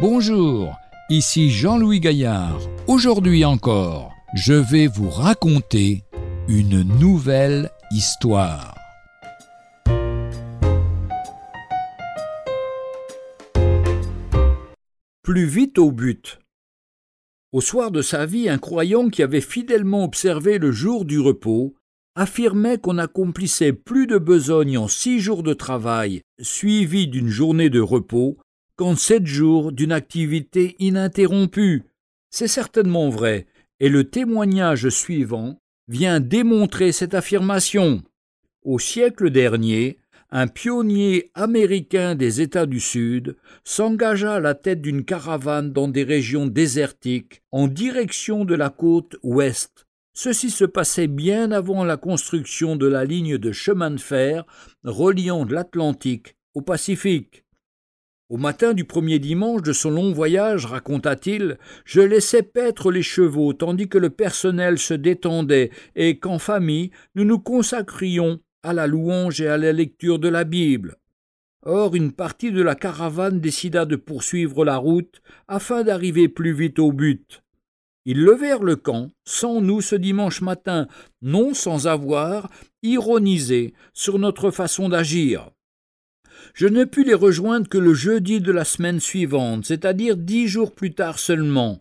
Bonjour, ici Jean-Louis Gaillard. Aujourd'hui encore, je vais vous raconter une nouvelle histoire. Plus vite au but. Au soir de sa vie, un croyant qui avait fidèlement observé le jour du repos affirmait qu'on accomplissait plus de besogne en 6 jours de travail, suivis d'une journée de repos, qu'en 7 jours d'une activité ininterrompue. C'est certainement vrai, et le témoignage suivant vient démontrer cette affirmation. Au siècle dernier, un pionnier américain des États du Sud s'engagea à la tête d'une caravane dans des régions désertiques en direction de la côte ouest. Ceci se passait bien avant la construction de la ligne de chemin de fer reliant l'Atlantique au Pacifique. Au matin du premier dimanche de son long voyage, raconta-t-il, « Je laissais paître les chevaux tandis que le personnel se détendait et qu'en famille, nous nous consacrions à la louange et à la lecture de la Bible. » Or, une partie de la caravane décida de poursuivre la route afin d'arriver plus vite au but. Ils levèrent le camp sans nous ce dimanche matin, non sans avoir ironisé sur notre façon d'agir. Je ne pus les rejoindre que le jeudi de la semaine suivante, c'est-à-dire 10 jours plus tard seulement,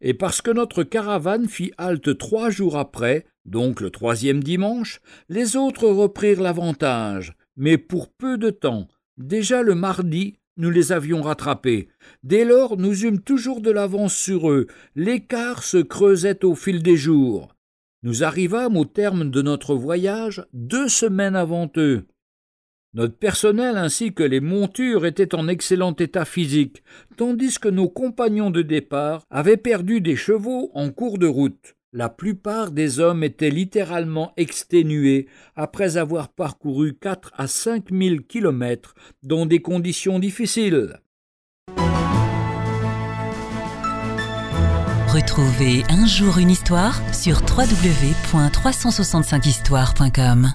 et parce que notre caravane fit halte 3 jours après, donc le 3e dimanche, les autres reprirent l'avantage, mais pour peu de temps. Déjà le mardi, nous les avions rattrapés. Dès lors, nous eûmes toujours de l'avance sur eux. L'écart se creusait au fil des jours. Nous arrivâmes au terme de notre voyage 2 semaines avant eux. Notre personnel ainsi que les montures étaient en excellent état physique, tandis que nos compagnons de départ avaient perdu des chevaux en cours de route. La plupart des hommes étaient littéralement exténués après avoir parcouru 4 à 5 000 kilomètres dans des conditions difficiles. Retrouvez Un jour une histoire sur www.365histoire.com.